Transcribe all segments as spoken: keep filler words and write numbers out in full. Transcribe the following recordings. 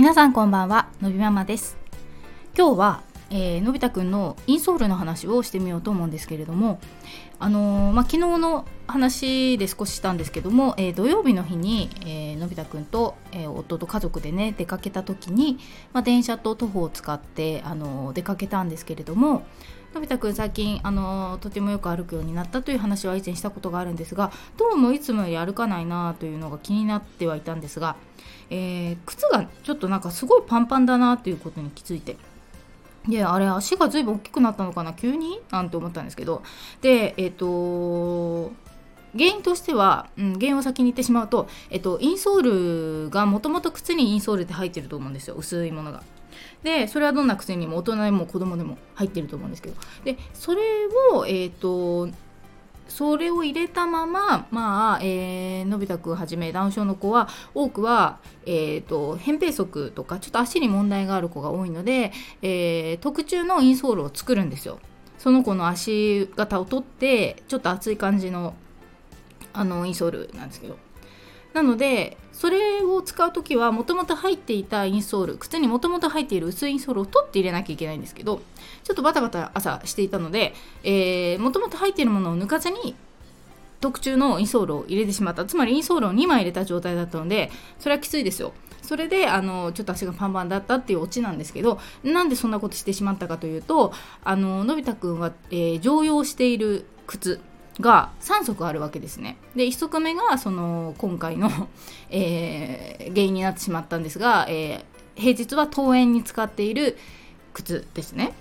皆さんこんばんは、のびママです。今日は、えー、のび太くんのインソールの話をしてみようと思うんですけれども、あのーまあ、昨日の話で少ししたんですけども、えー、土曜日の日に、えー、のび太くんと、えー、夫と家族でね出かけた時に、まあ、電車と徒歩を使って、あのー、出かけたんですけれども、のび太くん最近、あのー、とてもよく歩くようになったという話は以前したことがあるんですが、どうもいつもより歩かないなというのが気になってはいたんですが、えー、靴がちょっとなんかすごいパンパンだなということに気づいて、であれ足が随分大きくなったのかな急になんて思ったんですけど、でえっ、ー、とー原因としては、うん、原因を先に言ってしまうと、えっと、インソールがもともと靴にインソールって入ってると思うんですよ、薄いものが。でそれはどんな靴にも大人でも子供でも入ってると思うんですけど、でそれをえっとそれを入れたまま、まあえー、のび太くんはじめダウン症の子は多くは、えー、と扁平足とかちょっと足に問題がある子が多いので、えー、特注のインソールを作るんですよ。その子の足型を取ってちょっと厚い感じのあのインソールなんですけど、なのでそれを使うときはもともと入っていたインソール、靴にもともと入っている薄いインソールを取って入れなきゃいけないんですけど、ちょっとバタバタ朝していたので、えー、もともと入っているものを抜かずに特注のインソールを入れてしまった。つまりインソールをにまい入れた状態だったので、それはきついですよ。それであのちょっと足がパンパンだったっていうオチなんですけど、なんでそんなことしてしまったかというと、あののび太くんは、えー、常用している靴がさん足あるわけですね。でいち足目がその今回の、えー、原因になってしまったんですが、えー、平日は登園に使っている靴ですね。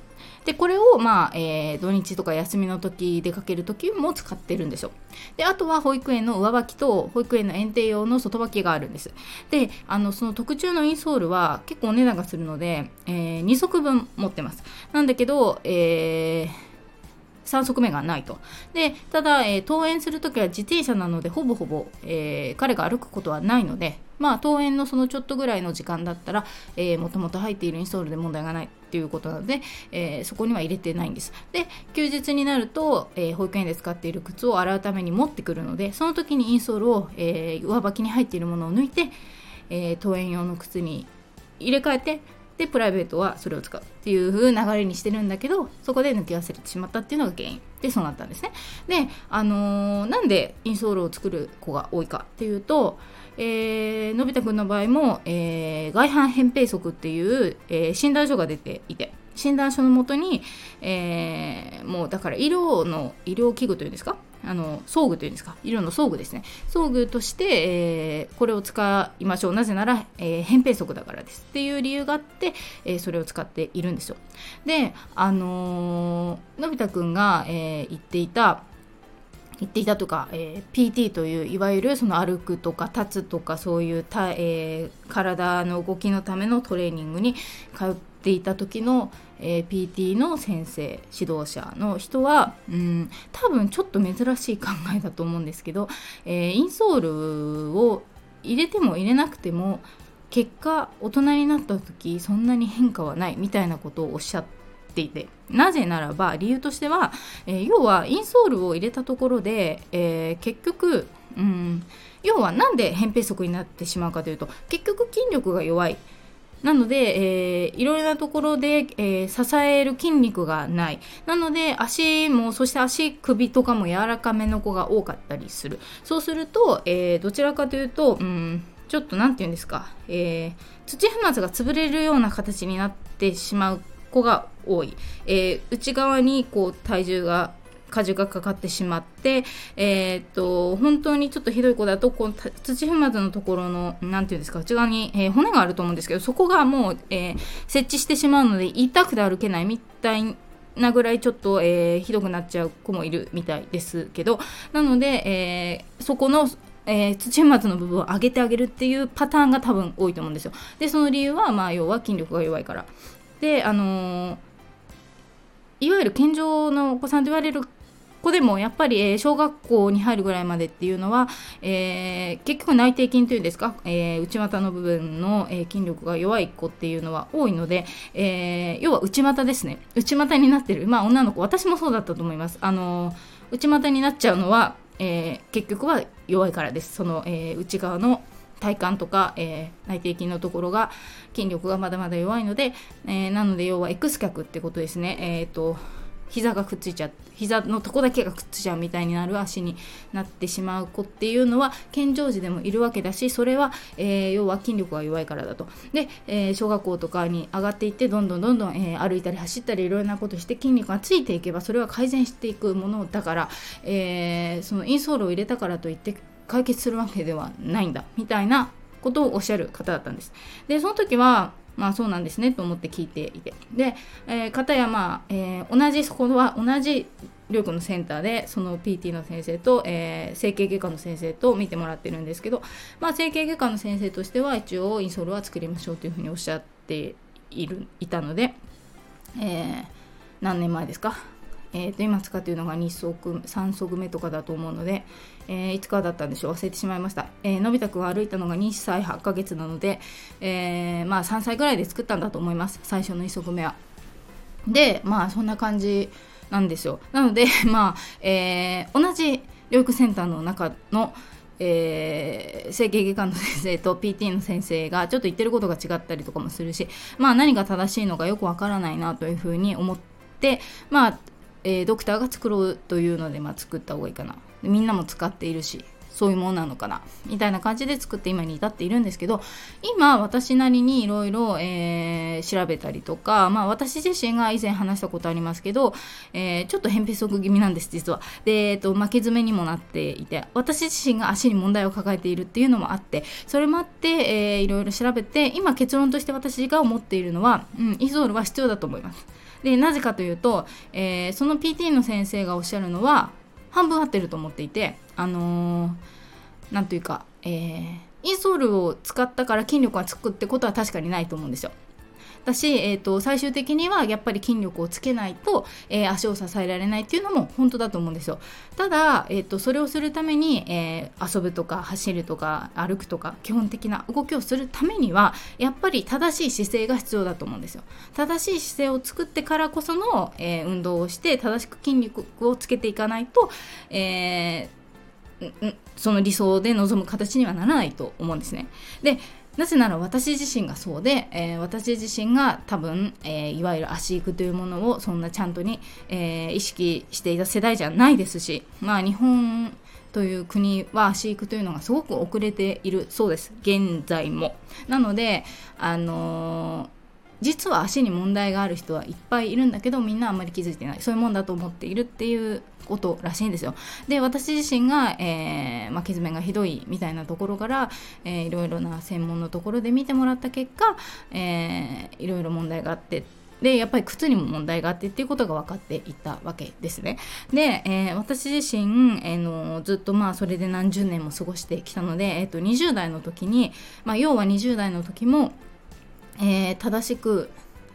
でこれを、まあえー、土日とか休みの時出かける時も使ってるんですよ。であとは保育園の上履きと保育園の園庭用の外履きがあるんです。であのその特注のインソールは結構お値段がするので、えー、に足分持ってます。なんだけど、えーさん足目がないと。でただ、えー、登園するときは自転車なのでほぼほぼ、えー、彼が歩くことはないので、まあ、登園のそのちょっとぐらいの時間だったら、えー、もともと入っているインソールで問題がないっていうことなので、えー、そこには入れてないんです。で休日になると、えー、保育園で使っている靴を洗うために持ってくるので、その時にインソールを、えー、上履きに入っているものを抜いて、えー、登園用の靴に入れ替えて、でプライベートはそれを使うっていう風な流れにしてるんだけど、そこで抜き忘れてしまったっていうのが原因でそうなったんですね。で、あのー、なんでインソールを作る子が多いかっていうと、えー、のび太くんの場合も、えー、外反扁平足っていう、えー、診断書が出ていて、診断書のもとに、えー、もうだから医療の医療器具というんですか、あの装具というんですか、医療の装具ですね、装具として、えー、これを使いましょう、なぜなら、えー、扁平足だからですっていう理由があって、えー、それを使っているんですよ。で、あのー、のび太くんが、えー、言っていた言っていたとか、えー、ピーティー といういわゆるその歩くとか立つとかそういうた、えー、体の動きのためのトレーニングに通っていた時の、えー、ピーティー の先生指導者の人は、うん、多分ちょっと珍しい考えだと思うんですけど、えー、インソールを入れても入れなくても結果大人になった時そんなに変化はないみたいなことをおっしゃってっていて、なぜならば理由としては、えー、要はインソールを入れたところで、えー、結局、うん、要はなんで扁平足になってしまうかというと、結局筋力が弱い。なので、えー、いろいろなところで、えー、支える筋肉がない。なので足も、そして足首とかも柔らかめの子が多かったりする。そうすると、えー、どちらかというと、うん、ちょっとなんていうんですか、えー、土踏まずが潰れるような形になってしまう子が多い、えー、内側にこう体重が荷重がかかってしまって、えー、っと本当にちょっとひどい子だとこう土踏まずのところのなんていうんですか、内側に、えー、骨があると思うんですけど、そこがもう、えー、設置してしまうので痛くて歩けないみたいなぐらいちょっと、えー、ひどくなっちゃう子もいるみたいですけど、なので、えー、そこのえー、土踏まずの部分を上げてあげるっていうパターンが多分多いと思うんですよ。でその理由は、まあ、要は筋力が弱いから。であのー、いわゆる健常のお子さんと言われる子でもやっぱり、えー、小学校に入るぐらいまでっていうのは、えー、結局内転筋というんですか、えー、内股の部分の、えー、筋力が弱い子っていうのは多いので、えー、要は内股ですね。内股になってる、まあ、女の子、私もそうだったと思います。あのー、内股になっちゃうのは、えー、結局は弱いからです。その、えー、内側の体幹とか、えー、内低筋のところが筋力がまだまだ弱いので、えー、なので要は X 脚ってことですね。えーと膝がくっついちゃう、膝のとこだけがくっついちゃうみたいになる足になってしまう子っていうのは健常児でもいるわけだし、それは、えー、要は筋力が弱いからだと。で、えー、小学校とかに上がっていってどんどんどんどん、えー、歩いたり走ったりいろいろなことして筋肉がついていけばそれは改善していくものだから、えー、そのインソールを入れたからといって解決するわけではないんだみたいなことをおっしゃる方だったんです。でその時はまあそうなんですねと思って聞いていて、で、えー、片やまあ、えー、同じそこは同じ療育のセンターでその ピーティー の先生と、えー、整形外科の先生と見てもらってるんですけど、まあ、整形外科の先生としては一応インソールは作りましょうというふうにおっしゃっているいたので、えー、何年前ですか、えー、と今使っているのがにそくめさんそくめとかだと思うので、えー、いつかだったんでしょう、忘れてしまいました、えー、のび太くんは歩いたのがにさいはちかげつなので、えーまあ、さんさいぐらいで作ったんだと思います、最初のいっそくめは。でまあそんな感じなんですよ。なのでまあ、えー、同じ療育センターの中のえー、整形外科の先生と ピーティー の先生がちょっと言ってることが違ったりとかもするし、まあ何が正しいのかよくわからないなというふうに思って、まあえー、ドクターが作ろうというので、まあ、作った方がいいかな、みんなも使っているしそういうものなのかなみたいな感じで作って今に至っているんですけど、今私なりにいろいろ調べたりとか、まあ、私自身が以前話したことありますけど、えー、ちょっと扁平足気味なんです実は。で、えーと、巻き爪めにもなっていて、私自身が足に問題を抱えているっていうのもあって、それもあっていろいろ調べて、今結論として私が思っているのは、うん、インソールは必要だと思います。でなぜかというと、えー、その ピーティー の先生がおっしゃるのは半分合ってると思っていて、あのー、なんというか、えー、インソールを使ったから筋力がつくってことは確かにないと思うんですよ。だし、えーと、最終的にはやっぱり筋力をつけないと、えー、足を支えられないっていうのも本当だと思うんですよ。ただ、えーと、それをするために、えー、遊ぶとか走るとか歩くとか基本的な動きをするためにはやっぱり正しい姿勢が必要だと思うんですよ。正しい姿勢を作ってからこその、えー、運動をして正しく筋力をつけていかないと、えー、その理想で望む形にはならないと思うんですね。でなぜなら私自身がそうで、えー、私自身が多分、えー、いわゆる足育というものをそんなちゃんとに、えー、意識していた世代じゃないですし、まあ日本という国は足育というのがすごく遅れているそうです現在も。なのであのー実は足に問題がある人はいっぱいいるんだけど、みんなあんまり気づいてない、そういうもんだと思っているっていうことらしいんですよ。で私自身が、えー、巻き爪がひどいみたいなところから、えー、いろいろな専門のところで見てもらった結果、えー、いろいろ問題があって、でやっぱり靴にも問題があってっていうことが分かっていったわけですね。で、えー、私自身、えー、のずっとまあそれで何十年も過ごしてきたので、えー、と20代の時に、まあ、要は20代の時もえー、正しく、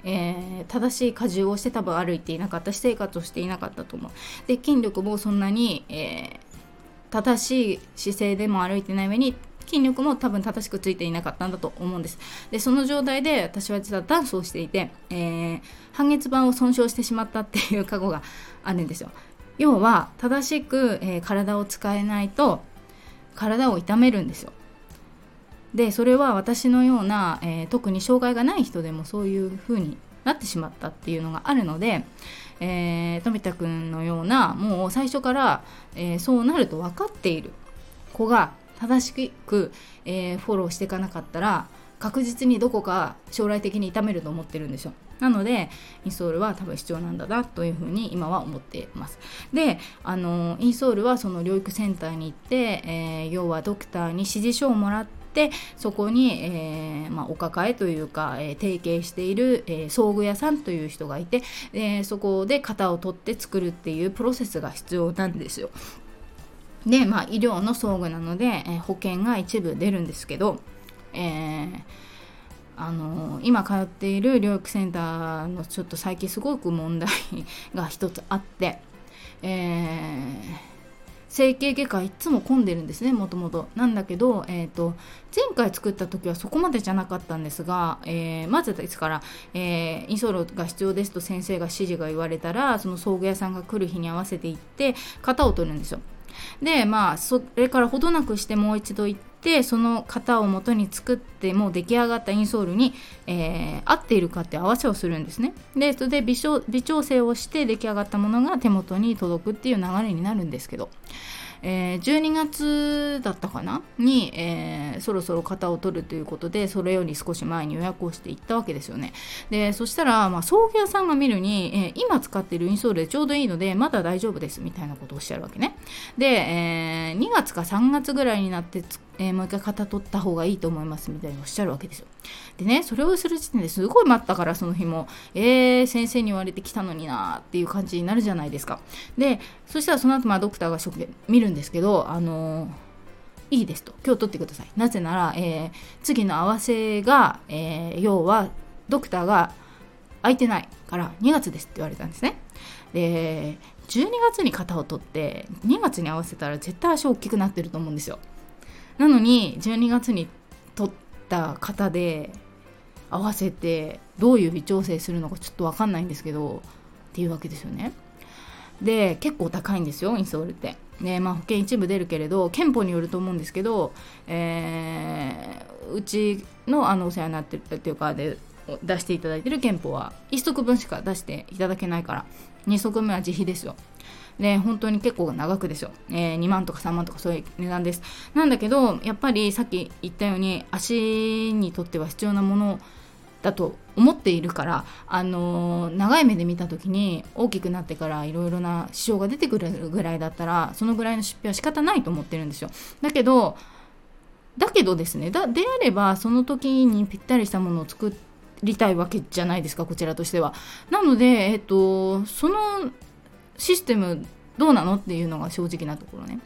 えー、正しい荷重をして多分歩いていなかったし生活をしていなかったと思う。で筋力もそんなに、えー、正しい姿勢でも歩いてない上に筋力も多分正しくついていなかったんだと思うんです。でその状態で私は実はダンスをしていて、えー、半月板を損傷してしまったっていう過去があるんですよ。要は正しく、えー、体を使えないと体を痛めるんですよ。でそれは私のような、えー、特に障害がない人でもそういう風になってしまったっていうのがあるので、えー、富田くんのようなもう最初から、えー、そうなると分かっている子が正しく、えー、フォローしていかなかったら確実にどこか将来的に痛めると思ってるんですよ。なのでインソールは多分必要なんだなというふうに今は思っています。であのインソールはその療育センターに行って、えー、要はドクターに指示書をもらってでそこに、えーまあ、お抱えというか、えー、提携している、えー、装具屋さんという人がいて、えー、そこで型を取って作るっていうプロセスが必要なんですよ。で、まあ、医療の装具なので、えー、保険が一部出るんですけど、えーあのー、今通っている療育センターのちょっと最近すごく問題が一つあって、えー整形外科いつも混んでるんですね、もともとなんだけど、えーと、前回作った時はそこまでじゃなかったんですが、えー、まずですから、えー、インソールが必要ですと先生が指示が言われたら、その装具屋さんが来る日に合わせて行って型を取るんですよ。でまあそれからほどなくしてもう一度行ってその型を元に作ってもう出来上がったインソールに、えー、合っているかって合わせをするんですね。でそれで微調、微調整をして出来上がったものが手元に届くっていう流れになるんですけど、えー、じゅうにがつだったかなに、えー、そろそろ型を取るということでそれより少し前に予約をしていったわけですよね。でそしたら、まあ、葬儀屋さんが見るに、えー、今使っているインソールでちょうどいいのでまだ大丈夫ですみたいなことをおっしゃるわけね。で、えー、にがつかさんがつぐらいになってつ、えー、もう一回型取った方がいいと思いますみたいにおっしゃるわけですよ。でね、それをする時点ですごい待ったからその日もえー、先生に言われてきたのになーっていう感じになるじゃないですか。でそしたらその後、まあ、ドクターが職で見るんですけど、あのー、いいですと、今日取ってください。なぜなら、えー、次の合わせが、えー、要はドクターが空いてないからにがつですって言われたんですね。でじゅうにがつに型を取ってにがつに合わせたら絶対足大きくなってると思うんですよ。なのにじゅうにがつに取った型で合わせてどういう微調整するのかちょっと分かんないんですけどっていうわけですよね。で結構高いんですよインソールって。でまあ、保険一部出るけれど憲法によると思うんですけど、えー、うち の, あのお世話になってるっていうかで出していただいてる憲法はいっそくぶんしか出していただけないからにそくめは自費ですよ。で本当に結構長くですよ、えー、にまんとかさんまんとかそういう値段です。なんだけどやっぱりさっき言ったように足にとっては必要なものだと思っているから、あのー、長い目で見た時に大きくなってからいろいろな支障が出てくるぐらいだったらそのぐらいの出費は仕方ないと思ってるんですよ。だけどだけどですねだであればその時にぴったりしたものを作ってりたいわけじゃないですかこちらとしては。なので、えっと、そのシステムどうなのっていうのが正直なところね。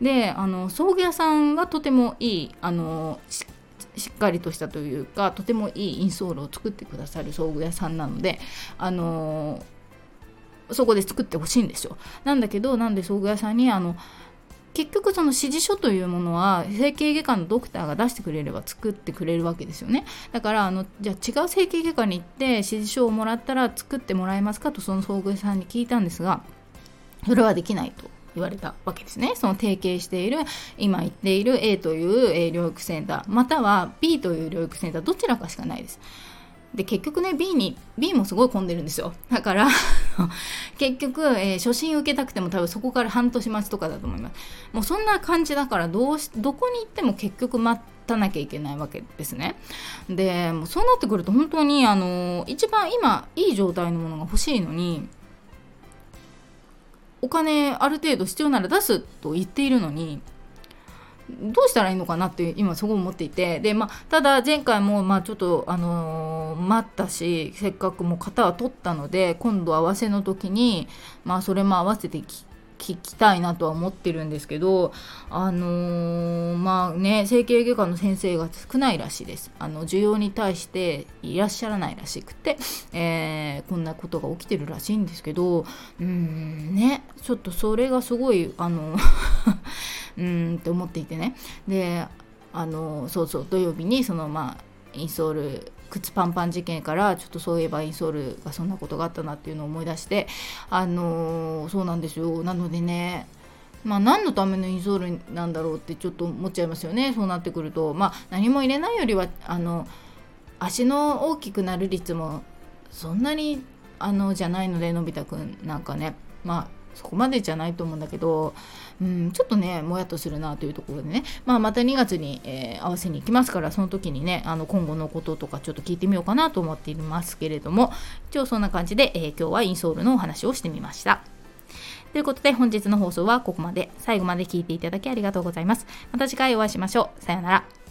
であの葬儀屋さんがとてもいいあの し, しっかりとしたというかとてもいいインソールを作ってくださる葬儀屋さんなのであのそこで作ってほしいんですよ。なんだけどなんで葬儀屋さんにあの結局その指示書というものは整形外科のドクターが出してくれれば作ってくれるわけですよね。だからあのじゃあ違う整形外科に行って指示書をもらったら作ってもらえますかとその葬儀さんに聞いたんですがそれはできないと言われたわけですね。その提携している今言っている A という療育センターまたは B という療育センターどちらかしかないです。で結局ね B に B もすごい混んでるんですよ。だから結局、えー、初診受けたくても多分そこから半年待ちとかだと思います。もうそんな感じだからどうしどこに行っても結局待たなきゃいけないわけですね。でもうそうなってくると本当にあの一番今いい状態のものが欲しいのにお金ある程度必要なら出すと言っているのにどうしたらいいのかなって今そこを思っていてで、まあ、ただ前回もまあちょっと、あのー、待ったしせっかくもう型は取ったので今度合わせの時に、まあ、それも合わせて聞きたいなとは思ってるんですけど、あのー、まあね整形外科の先生が少ないらしいです。あの需要に対していらっしゃらないらしくて、えー、こんなことが起きてるらしいんですけどうーんねちょっとそれがすごいあのうーんって思っていてね。であのそうそう土曜日にそのまあインソール靴パンパン事件からちょっとそういえばインソールがそんなことがあったなっていうのを思い出してあのー、そうなんですよ。なのでねまあ何のためのインソールなんだろうってちょっと思っちゃいますよね。そうなってくるとまあ何も入れないよりはあの足の大きくなる率もそんなにあのじゃないのでのび太くんなんかねまあそこまでじゃないと思うんだけど、うん、ちょっとねもやっとするなというところでね、まあ、またにがつに、えー、合わせに行きますからその時にねあの今後のこととかちょっと聞いてみようかなと思っていますけれども一応そんな感じで、えー、今日はインソールのお話をしてみました。ということで本日の放送はここまで。最後まで聞いていただきありがとうございます。また次回お会いしましょう。さようなら。